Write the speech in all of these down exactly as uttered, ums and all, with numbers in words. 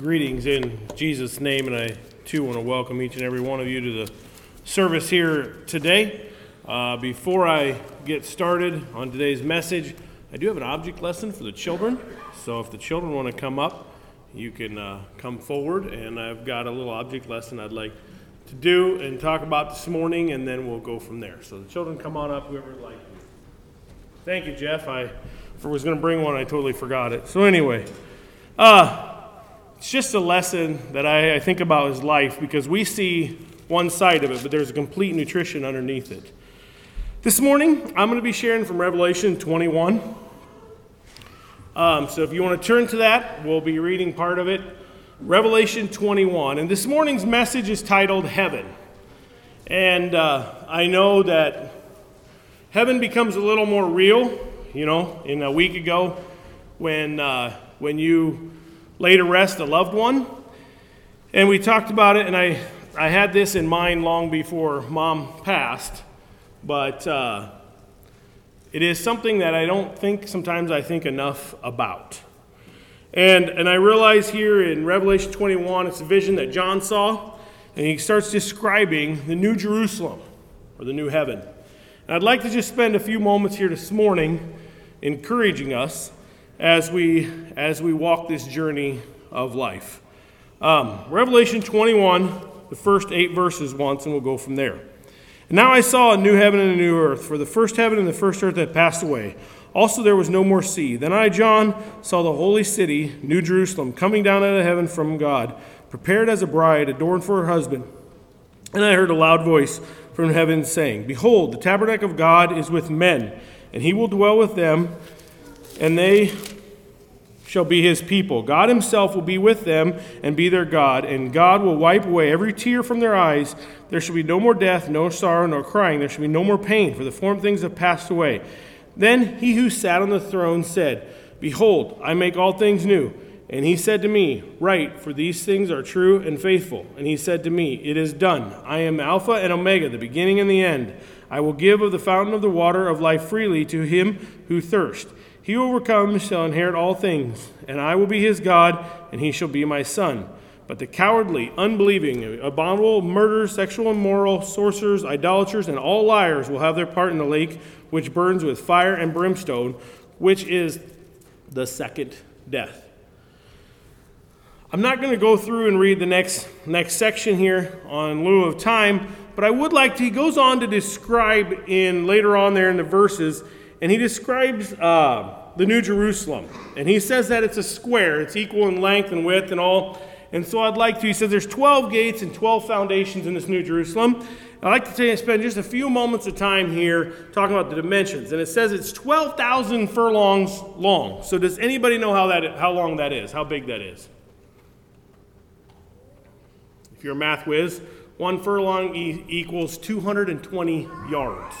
Greetings in Jesus' name, and I too want to welcome each and every one of you to the service here today. Uh, before I get started on today's message, I do have an object lesson for the children. So if the children want to come up, you can uh, come forward, and I've got a little object lesson I'd like to do and talk about this morning, and then we'll go from there. So the children, come on up, whoever would like you. Thank you, Jeff. I was going to bring one, I totally forgot it. So anyway, uh, it's just a lesson that I, I think about as life, because we see one side of it, but there's a complete nutrition underneath it. This morning, I'm going to be sharing from Revelation twenty-one. Um, so if you want to turn to that, we'll be reading part of it. Revelation twenty-one. And this morning's message is titled Heaven. And uh, I know that heaven becomes a little more real, you know, in a week ago when uh, when you... lay to rest a loved one. And we talked about it, and I, I had this in mind long before Mom passed, but uh, it is something that I don't think, sometimes I think enough about. And and I realize here in Revelation twenty-one, it's a vision that John saw, and he starts describing the New Jerusalem, or the new heaven. And I'd like to just spend a few moments here this morning encouraging us as we as we walk this journey of life. Um, Revelation twenty-one, the first eight verses once, and we'll go from there. And now I saw a new heaven and a new earth, for the first heaven and the first earth had passed away. Also there was no more sea. Then I, John, saw the holy city, New Jerusalem, coming down out of heaven from God, prepared as a bride, adorned for her husband. And I heard a loud voice from heaven saying, "Behold, the tabernacle of God is with men, and he will dwell with them, and they shall be his people. God himself will be with them and be their God, and God will wipe away every tear from their eyes. There shall be no more death, no sorrow, nor crying. There shall be no more pain, for the former things have passed away." Then he who sat on the throne said, "Behold, I make all things new." And he said to me, "Write, for these things are true and faithful." And he said to me, "It is done. I am Alpha and Omega, the beginning and the end. I will give of the fountain of the water of life freely to him who thirsts. He who overcomes shall inherit all things, and I will be his God, and he shall be my son. But the cowardly, unbelieving, abominable, murderers, sexual immoral, sorcerers, idolaters, and all liars will have their part in the lake, which burns with fire and brimstone, which is the second death." I'm not going to go through and read the next, next section here on lieu of time, but I would like to, he goes on to describe in later on there in the verses, and he describes uh, the New Jerusalem. And he says that it's a square. It's equal in length and width and all. And so I'd like to, he says there's twelve gates and twelve foundations in this New Jerusalem. I'd like to take, spend just a few moments of time here talking about the dimensions. And it says it's twelve thousand furlongs long. So does anybody know how that, how long that is, how big that is? If you're a math whiz, one furlong e- equals two hundred twenty yards.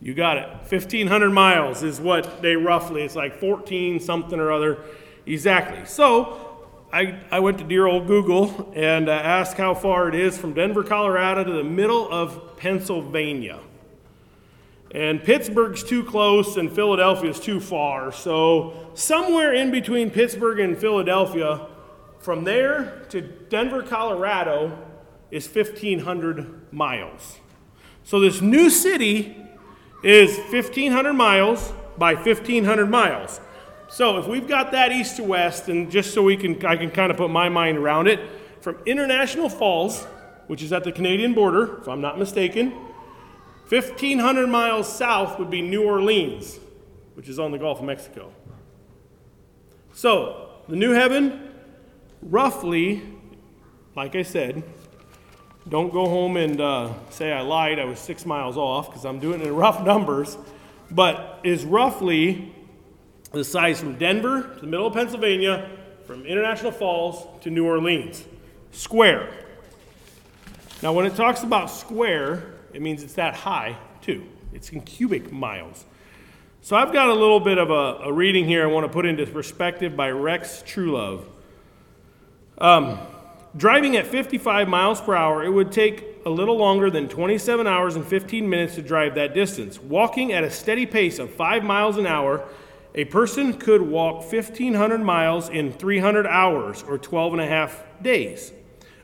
You got it. fifteen hundred miles is what they roughly, it's like fourteen something or other. Exactly. So I, I went to dear old Google and uh, asked how far it is from Denver, Colorado to the middle of Pennsylvania. And Pittsburgh's too close and Philadelphia's too far. So somewhere in between Pittsburgh and Philadelphia, from there to Denver, Colorado is fifteen hundred miles. So this new city is fifteen hundred miles by fifteen hundred miles. So if we've got that east to west, and just so we can, I can kind of put my mind around it, from International Falls, which is at the Canadian border, if I'm not mistaken, fifteen hundred miles south would be New Orleans, which is on the Gulf of Mexico. So the new heaven, roughly, like I said, don't go home and uh, say I lied, I was six miles off, because I'm doing it in rough numbers, but is roughly the size from Denver to the middle of Pennsylvania, from International Falls to New Orleans. Square. Now when it talks about square, it means it's that high too. It's in cubic miles. So I've got a little bit of a, a reading here I want to put into perspective by Rex Trulove. Um... Driving at fifty-five miles per hour, it would take a little longer than twenty-seven hours and fifteen minutes to drive that distance. Walking at a steady pace of five miles an hour, A person could walk fifteen hundred miles in three hundred hours or twelve and a half days,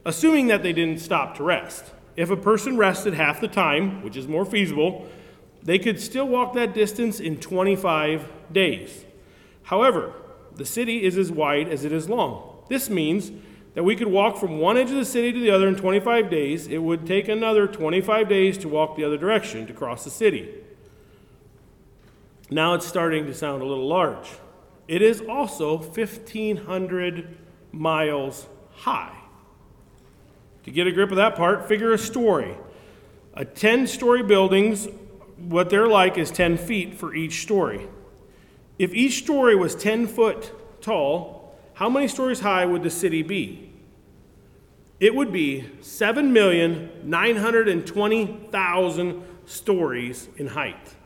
assuming that they didn't stop to rest. If a person rested half the time, which is more feasible, they could still walk that distance in twenty-five days. However, the city is as wide as it is long. This means that we could walk from one edge of the city to the other in twenty-five days. It would take another twenty-five days to walk the other direction to cross the city. Now it's starting to sound a little large. It is also fifteen hundred miles high. To get a grip of that part, figure a story. A ten-story buildings, what they're like is ten feet for each story. If each story was ten foot tall, how many stories high would the city be? It would be seven million nine hundred twenty thousand stories in height.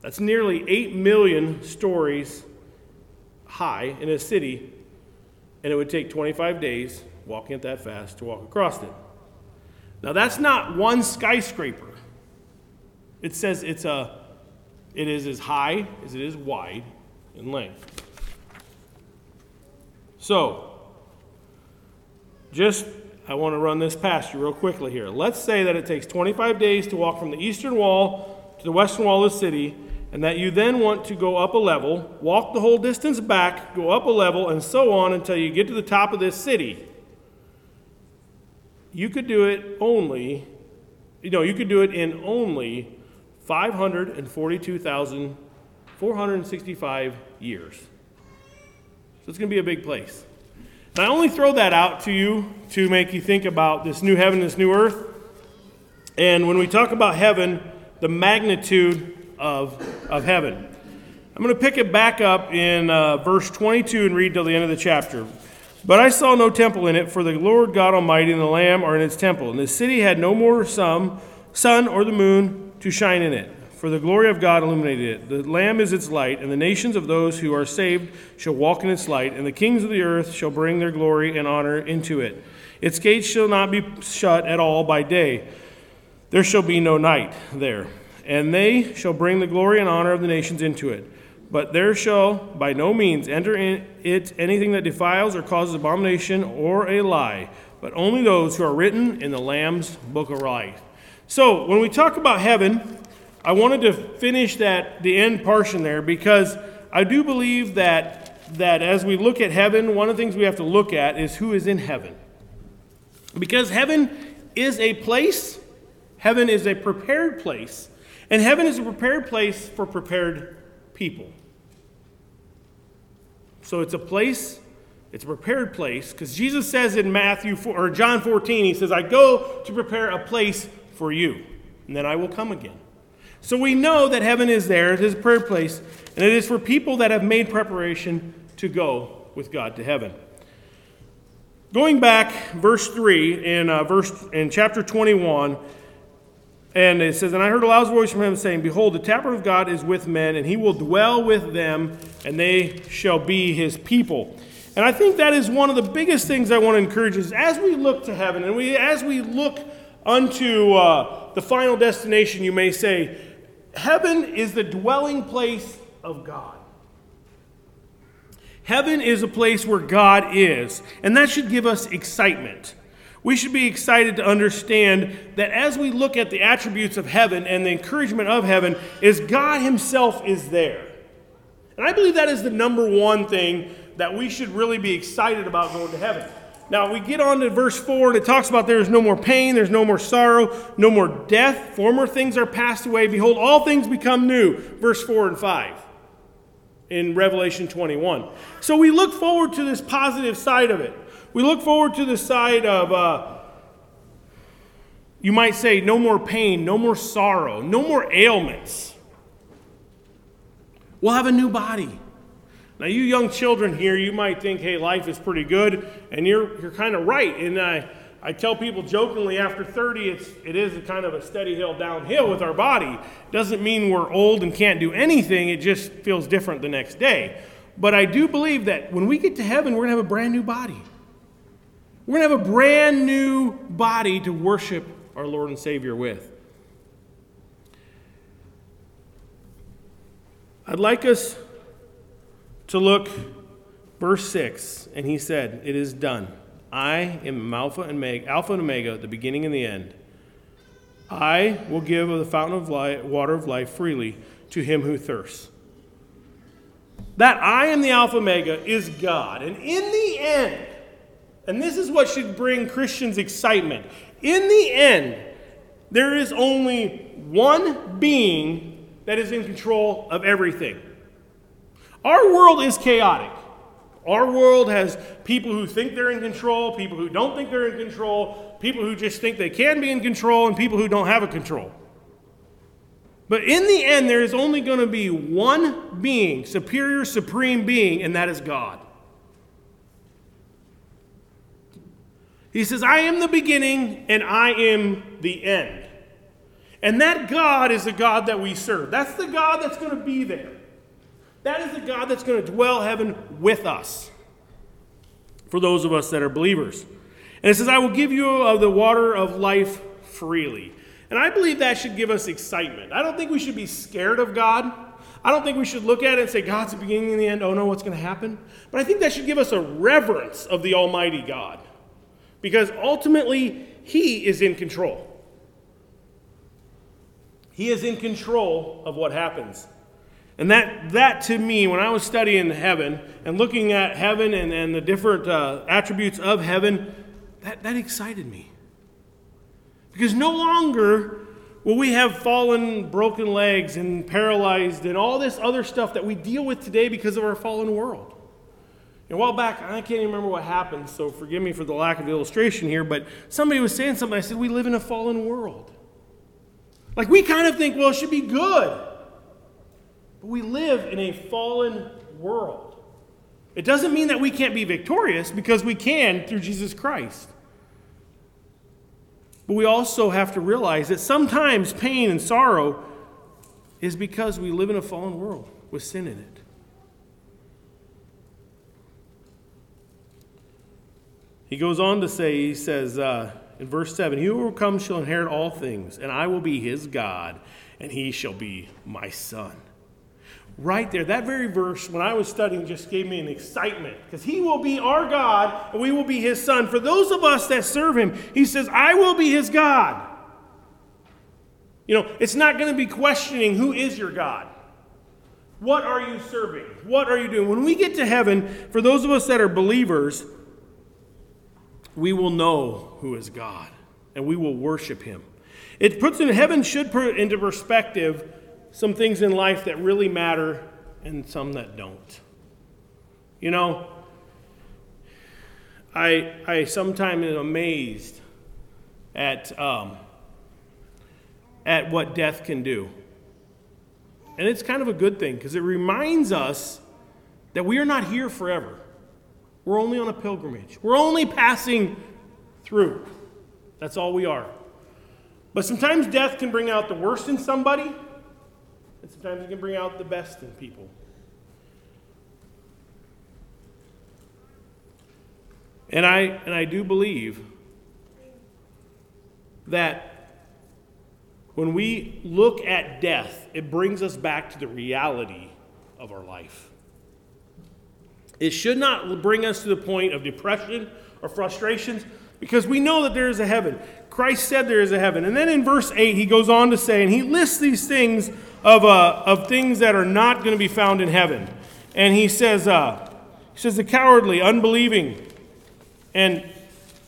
That's nearly eight million stories high in a city, and it would take twenty-five days walking it that fast to walk across it. Now that's not one skyscraper. It says it's a, it is as high as it is wide in length. So, just, I want to run this past you real quickly here. Let's say that it takes twenty-five days to walk from the eastern wall to the western wall of the city, and that you then want to go up a level, walk the whole distance back, go up a level, and so on until you get to the top of this city. You could do it only, you know, you could do it in only five hundred forty-two thousand four hundred sixty-five years. So it's going to be a big place. And I only throw that out to you to make you think about this new heaven, this new earth. And when we talk about heaven, the magnitude of, of heaven. I'm going to pick it back up in uh, verse twenty-two and read till the end of the chapter. But I saw no temple in it, for the Lord God Almighty and the Lamb are in its temple. And the city had no more sun or the moon to shine in it, for the glory of God illuminated it. The Lamb is its light, and the nations of those who are saved shall walk in its light, and the kings of the earth shall bring their glory and honor into it. Its gates shall not be shut at all by day. There shall be no night there. And they shall bring the glory and honor of the nations into it. But there shall by no means enter in it anything that defiles or causes abomination or a lie, but only those who are written in the Lamb's book of life. So when we talk about heaven, I wanted to finish that the end portion there, because I do believe that that as we look at heaven, one of the things we have to look at is who is in heaven. Because heaven is a place, heaven is a prepared place, and heaven is a prepared place for prepared people. So it's a place, it's a prepared place, because Jesus says in Matthew four, or John fourteen, he says, I go to prepare a place for you, and then I will come again. So we know that heaven is there, it is a prepared place, and it is for people that have made preparation to go with God to heaven. Going back, verse three, in uh, verse in chapter twenty-one, and it says, and I heard a loud voice from heaven saying, Behold, the tabernacle of God is with men, and he will dwell with them, and they shall be his people. And I think that is one of the biggest things I want to encourage is as we look to heaven, and we as we look unto uh, the final destination, you may say, heaven is the dwelling place of God. Heaven is a place where God is, and that should give us excitement. We should be excited to understand that as we look at the attributes of heaven and the encouragement of heaven is God himself is there. And I believe that is the number one thing that we should really be excited about going to heaven. Now we get on to verse four, and it talks about there is no more pain, there's no more sorrow, no more death, former things are passed away. Behold, all things become new, verse four and five in Revelation twenty-one. So we look forward to this positive side of it. We look forward to the side of, uh, you might say, no more pain, no more sorrow, no more ailments. We'll have a new body. Now, you young children here, you might think, hey, life is pretty good, and you're you're kind of right. And I, I tell people jokingly, after thirty, it's, it is a kind of a steady hill downhill with our body. Doesn't mean we're old and can't do anything. It just feels different the next day. But I do believe that when we get to heaven, we're going to have a brand new body. We're going to have a brand new body to worship our Lord and Savior with. I'd like us to look, verse six, and he said, "It is done. I am Alpha and Omega, Alpha and Omega, the beginning and the end. I will give of the fountain of life, water of life freely to him who thirsts." That I am the Alpha Omega is God. And in the end, and this is what should bring Christians excitement, in the end, there is only one being that is in control of everything. Our world is chaotic. Our world has people who think they're in control, people who don't think they're in control, people who just think they can be in control, and people who don't have a control. But in the end, there is only going to be one being, superior, supreme being, and that is God. He says, "I am the beginning and I am the end." And that God is the God that we serve. That's the God that's going to be there. That is the God that's going to dwell heaven with us, for those of us that are believers. And it says, "I will give you of the water of life freely." And I believe that should give us excitement. I don't think we should be scared of God. I don't think we should look at it and say, "God's the beginning and the end. Oh no, what's going to happen?" But I think that should give us a reverence of the Almighty God, because ultimately He is in control. He is in control of what happens. And that, that to me, when I was studying heaven and looking at heaven and, and the different uh, attributes of heaven, that, that excited me. Because no longer will we have fallen, broken legs and paralyzed and all this other stuff that we deal with today because of our fallen world. And a while back, I can't even remember what happened, so forgive me for the lack of illustration here, but somebody was saying something. I said, we live in a fallen world. Like, we kind of think, well, it should be good. But we live in a fallen world. It doesn't mean that we can't be victorious, because we can through Jesus Christ. But we also have to realize that sometimes pain and sorrow is because we live in a fallen world with sin in it. He goes on to say, he says uh, in verse seven, "He who overcomes shall inherit all things, and I will be his God, and he shall be my son." Right there, that very verse, when I was studying, just gave me an excitement, because He will be our God and we will be His son. For those of us that serve Him, He says, "I will be His God." You know, it's not going to be questioning who is your God. What are you serving? What are you doing? When we get to heaven, for those of us that are believers, we will know who is God and we will worship Him. It puts in heaven should put into perspective some things in life that really matter and some that don't. You know, I I sometimes am amazed at um, at what death can do. And it's kind of a good thing, because it reminds us that we are not here forever. We're only on a pilgrimage. We're only passing through. That's all we are. But sometimes death can bring out the worst in somebody, and sometimes it can bring out the best in people. And I and I do believe that when we look at death, it brings us back to the reality of our life. It should not bring us to the point of depression or frustrations, because we know that there is a heaven. Christ said there is a heaven. And then in verse eight, he goes on to say, and he lists these things of uh, of things that are not going to be found in heaven. And he says, uh, he says the cowardly, unbelieving. And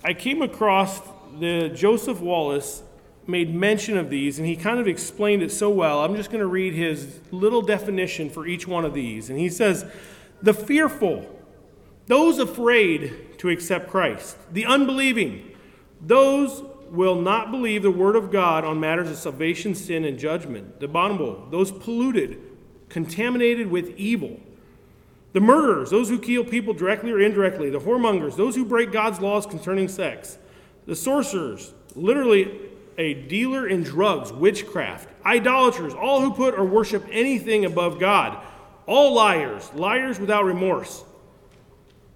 I came across the Joseph Wallace made mention of these, and he kind of explained it so well. I'm just going to read his little definition for each one of these. And he says, the fearful, those afraid to accept Christ. The unbelieving, those will not believe the word of God on matters of salvation, sin, and judgment. The abominable, those polluted, contaminated with evil. The murderers, those who kill people directly or indirectly. The whoremongers, those who break God's laws concerning sex. The sorcerers, literally a dealer in drugs, witchcraft. Idolaters, all who put or worship anything above God. All liars, liars without remorse.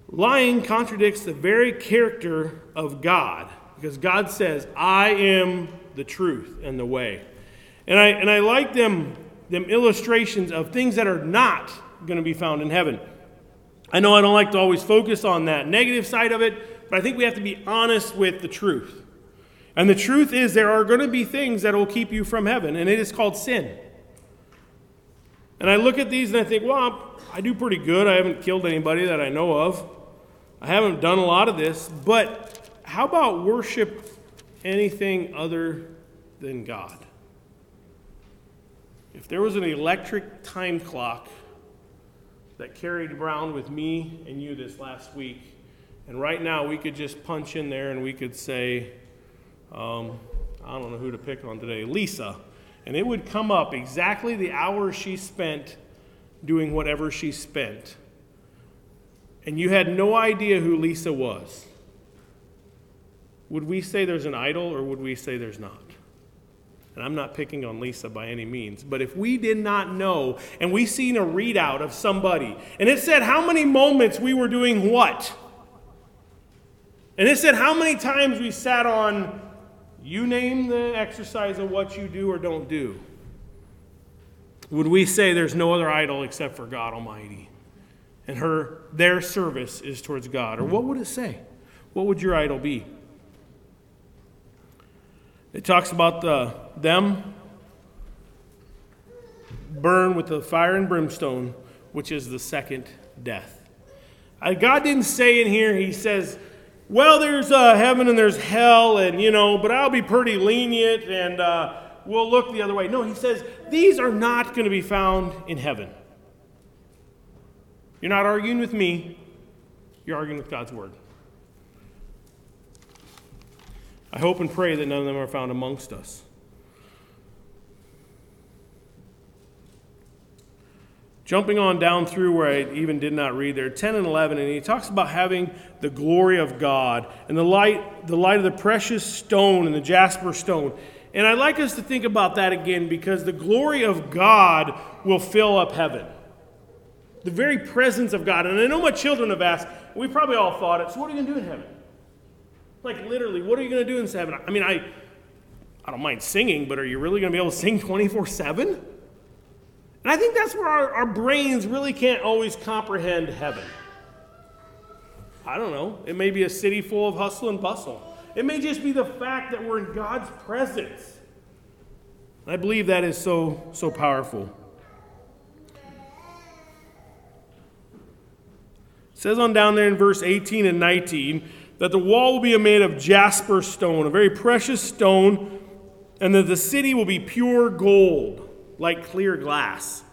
Lying contradicts the very character of God, because God says, "I am the truth and the way." And I and I like them, them illustrations of things that are not going to be found in heaven. I know I don't like to always focus on that negative side of it, but I think we have to be honest with the truth. And the truth is there are going to be things that will keep you from heaven, and it is called sin. And I look at these and I think, well, I do pretty good. I haven't killed anybody that I know of. I haven't done a lot of this. But how about worship anything other than God? If there was an electric time clock that carried around with me and you this last week, and right now we could just punch in there and we could say, um, I don't know who to pick on today, Lisa. And it would come up exactly the hour she spent doing whatever she spent. And you had no idea who Lisa was. Would we say there's an idol, or would we say there's not? And I'm not picking on Lisa by any means. But if we did not know, and we seen a readout of somebody, and it said how many moments we were doing what? And it said how many times we sat on, you name the exercise of what you do or don't do. Would we say there's no other idol except for God Almighty? And her, their service is towards God. Or what would it say? What would your idol be? It talks about the, them burn with the fire and brimstone, which is the second death. I, God didn't say in here, he says, well, there's uh, heaven and there's hell, and you know, but I'll be pretty lenient and uh, we'll look the other way. No, he says, these are not going to be found in heaven. You're not arguing with me. You're arguing with God's word. I hope and pray that none of them are found amongst us. Jumping on down through where I even did not read there, ten and eleven, and he talks about having the glory of God and the light, the light of the precious stone and the jasper stone. And I'd like us to think about that again, because the glory of God will fill up heaven. The very presence of God. And I know my children have asked, we probably all thought it, so what are you going to do in heaven? Like, literally, what are you going to do in heaven? I mean, I I don't mind singing, but are you really going to be able to sing twenty-four seven? And I think that's where our, our brains really can't always comprehend heaven. I don't know. It may be a city full of hustle and bustle. It may just be the fact that we're in God's presence. I believe that is so, so powerful. It says on down there in verse eighteen and nineteen, that the wall will be made of jasper stone, a very precious stone, and that the city will be pure gold, like clear glass.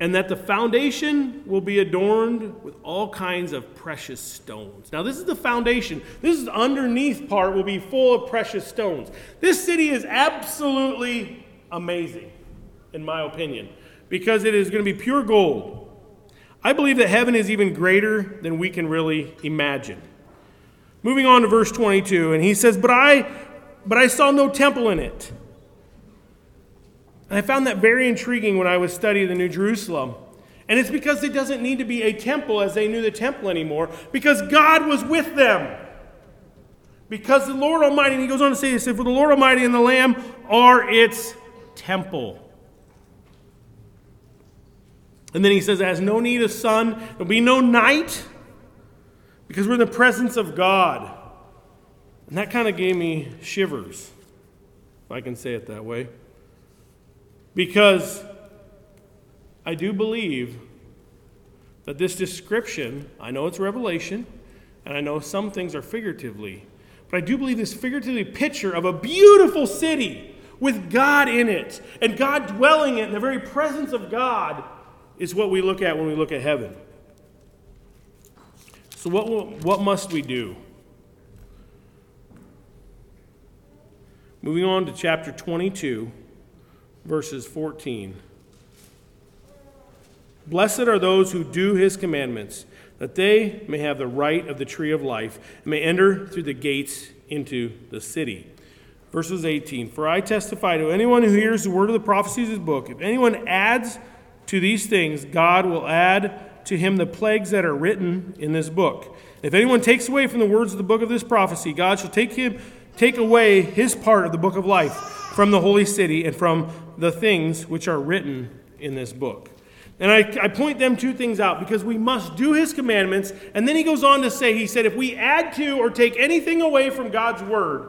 And that the foundation will be adorned with all kinds of precious stones. Now, this is the foundation. This is underneath part will be full of precious stones. This city is absolutely amazing, in my opinion, because it is going to be pure gold. I believe that heaven is even greater than we can really imagine. Moving on to verse twenty-two, and he says, But I but I saw no temple in it. And I found that very intriguing when I was studying the New Jerusalem. And it's because it doesn't need to be a temple as they knew the temple anymore, because God was with them. Because the Lord Almighty, and he goes on to say, he said, For the Lord Almighty and the Lamb are its temple. And then he says, it has no need of sun. There'll be no night because we're in the presence of God. And that kind of gave me shivers, if I can say it that way. Because I do believe that this description, I know it's Revelation, and I know some things are figuratively, but I do believe this figuratively picture of a beautiful city with God in it and God dwelling in it, the very presence of God is what we look at when we look at heaven. So what will, what must we do? Moving on to chapter twenty-two, verses fourteen. Blessed are those who do his commandments, that they may have the right of the tree of life, and may enter through the gates into the city. Verses eighteen, For I testify to anyone who hears the word of the prophecies of this book, if anyone adds to these things, God will add to him the plagues that are written in this book. If anyone takes away from the words of the book of this prophecy, God shall take him, take away his part of the book of life from the holy city and from the things which are written in this book. And I, I point them two things out, because we must do his commandments. And then he goes on to say, he said, if we add to or take anything away from God's word,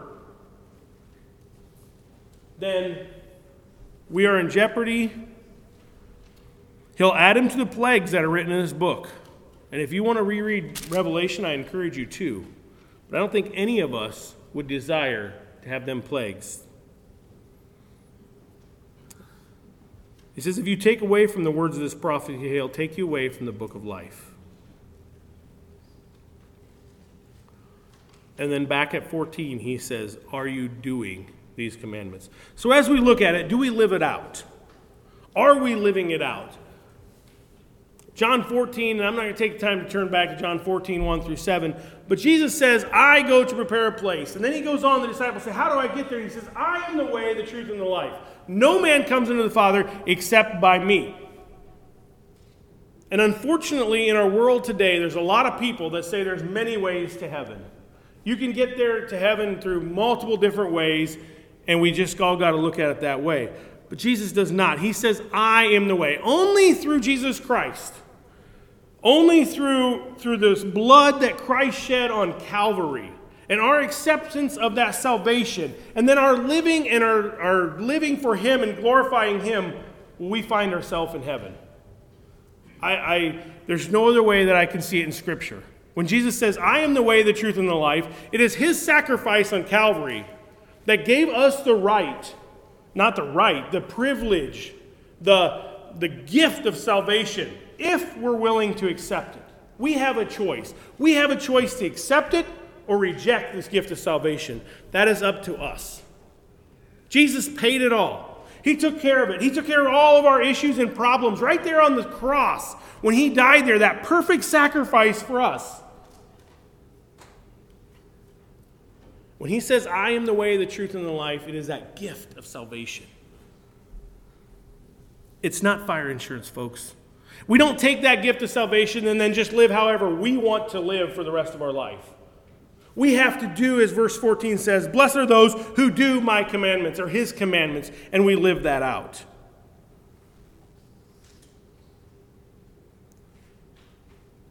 then we are in jeopardy. He'll add him to the plagues that are written in this book. And if you want to reread Revelation, I encourage you to. But I don't think any of us would desire to have them plagues. He says, if you take away from the words of this prophet, he'll take you away from the book of life. And then back at fourteen, he says, are you doing these commandments? So as we look at it, do we live it out? Are we living it out? John fourteen, and I'm not going to take the time to turn back to John fourteen, one through seven, but Jesus says, I go to prepare a place. And then he goes on, the disciples say, how do I get there? He says, I am the way, the truth, and the life. No man comes into the Father except by me. And unfortunately, in our world today, there's a lot of people that say there's many ways to heaven. You can get there to heaven through multiple different ways, and we just all got to look at it that way. But Jesus does not. He says, I am the way. Only through Jesus Christ. Only through, through this blood that Christ shed on Calvary and our acceptance of that salvation, and then our living and our, our living for him and glorifying him, will we find ourselves in heaven. I, I there's no other way that I can see it in Scripture. When Jesus says, I am the way, the truth, and the life, it is his sacrifice on Calvary that gave us the right, not the right, the privilege, the, the gift of salvation, if we're willing to accept it. We have a choice. We have a choice to accept it or reject this gift of salvation. That is up to us. Jesus paid it all. He took care of it. He took care of all of our issues and problems right there on the cross when he died there, that perfect sacrifice for us. When he says, I am the way, the truth, and the life, it is that gift of salvation. It's not fire insurance, folks. We don't take that gift of salvation and then just live however we want to live for the rest of our life. We have to do, as verse fourteen says, blessed are those who do my commandments, or his commandments, and we live that out.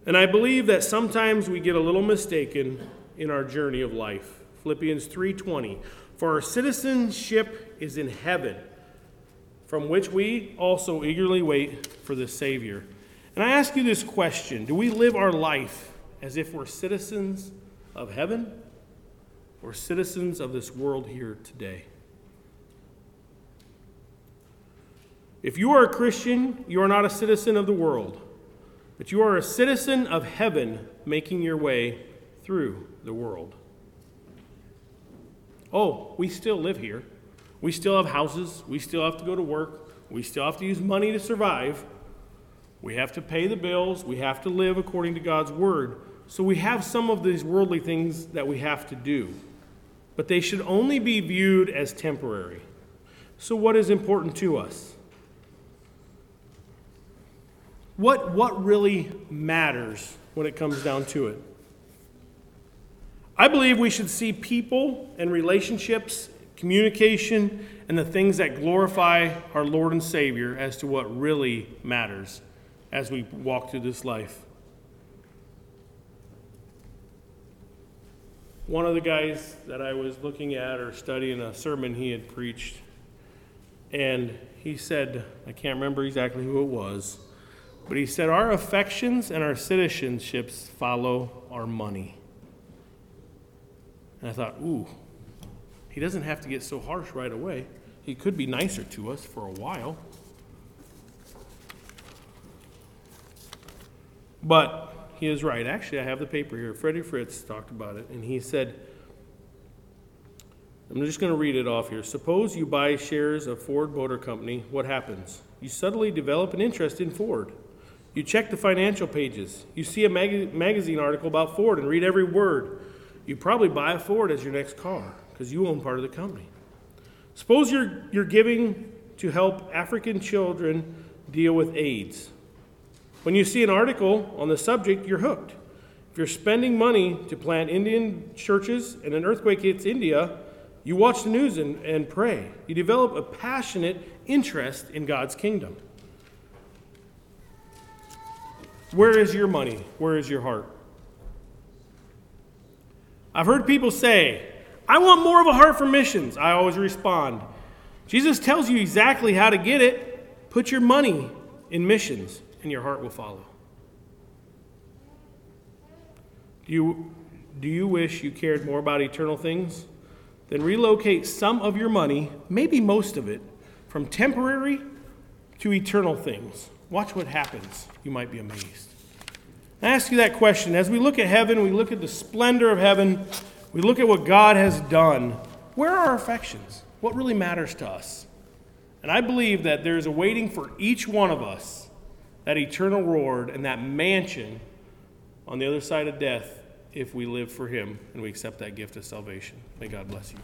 And I believe that sometimes we get a little mistaken in our journey of life. Philippians three twenty, for our citizenship is in heaven, from which we also eagerly wait for the Savior. And I ask you this question, do we live our life as if we're citizens of heaven or citizens of this world here today? If you are a Christian, you are not a citizen of the world, but you are a citizen of heaven, making your way through the world. Oh, we still live here. We still have houses. We still have to go to work. We still have to use money to survive. We have to pay the bills. We have to live according to God's word. So we have some of these worldly things that we have to do, but they should only be viewed as temporary. So what is important to us? What, what really matters when it comes down to it? I believe we should see people and relationships, communication, and the things that glorify our Lord and Savior as to what really matters as we walk through this life. One of the guys that I was looking at or studying a sermon he had preached, and he said, I can't remember exactly who it was, but he said, our affections and our citizenships follow our money. And I thought, ooh, he doesn't have to get so harsh right away. He could be nicer to us for a while. But he is right. Actually, I have the paper here. Freddie Fritz talked about it, and he said, I'm just going to read it off here. Suppose you buy shares of Ford Motor Company. What happens? You suddenly develop an interest in Ford. You check the financial pages. You see a mag- magazine article about Ford and read every word. You probably buy a Ford as your next car because you own part of the company. Suppose you're you're giving to help African children deal with AIDS. When you see an article on the subject, you're hooked. If you're spending money to plant Indian churches and an earthquake hits India, you watch the news and, and pray. You develop a passionate interest in God's kingdom. Where is your money? Where is your heart? I've heard people say, I want more of a heart for missions. I always respond, Jesus tells you exactly how to get it. Put your money in missions, and your heart will follow. Do you, do you wish you cared more about eternal things? Then relocate some of your money, maybe most of it, from temporary to eternal things. Watch what happens. You might be amazed. I ask you that question. As we look at heaven, we look at the splendor of heaven, we look at what God has done. Where are our affections? What really matters to us? And I believe that there is awaiting for each one of us that eternal reward and that mansion on the other side of death if we live for Him and we accept that gift of salvation. May God bless you.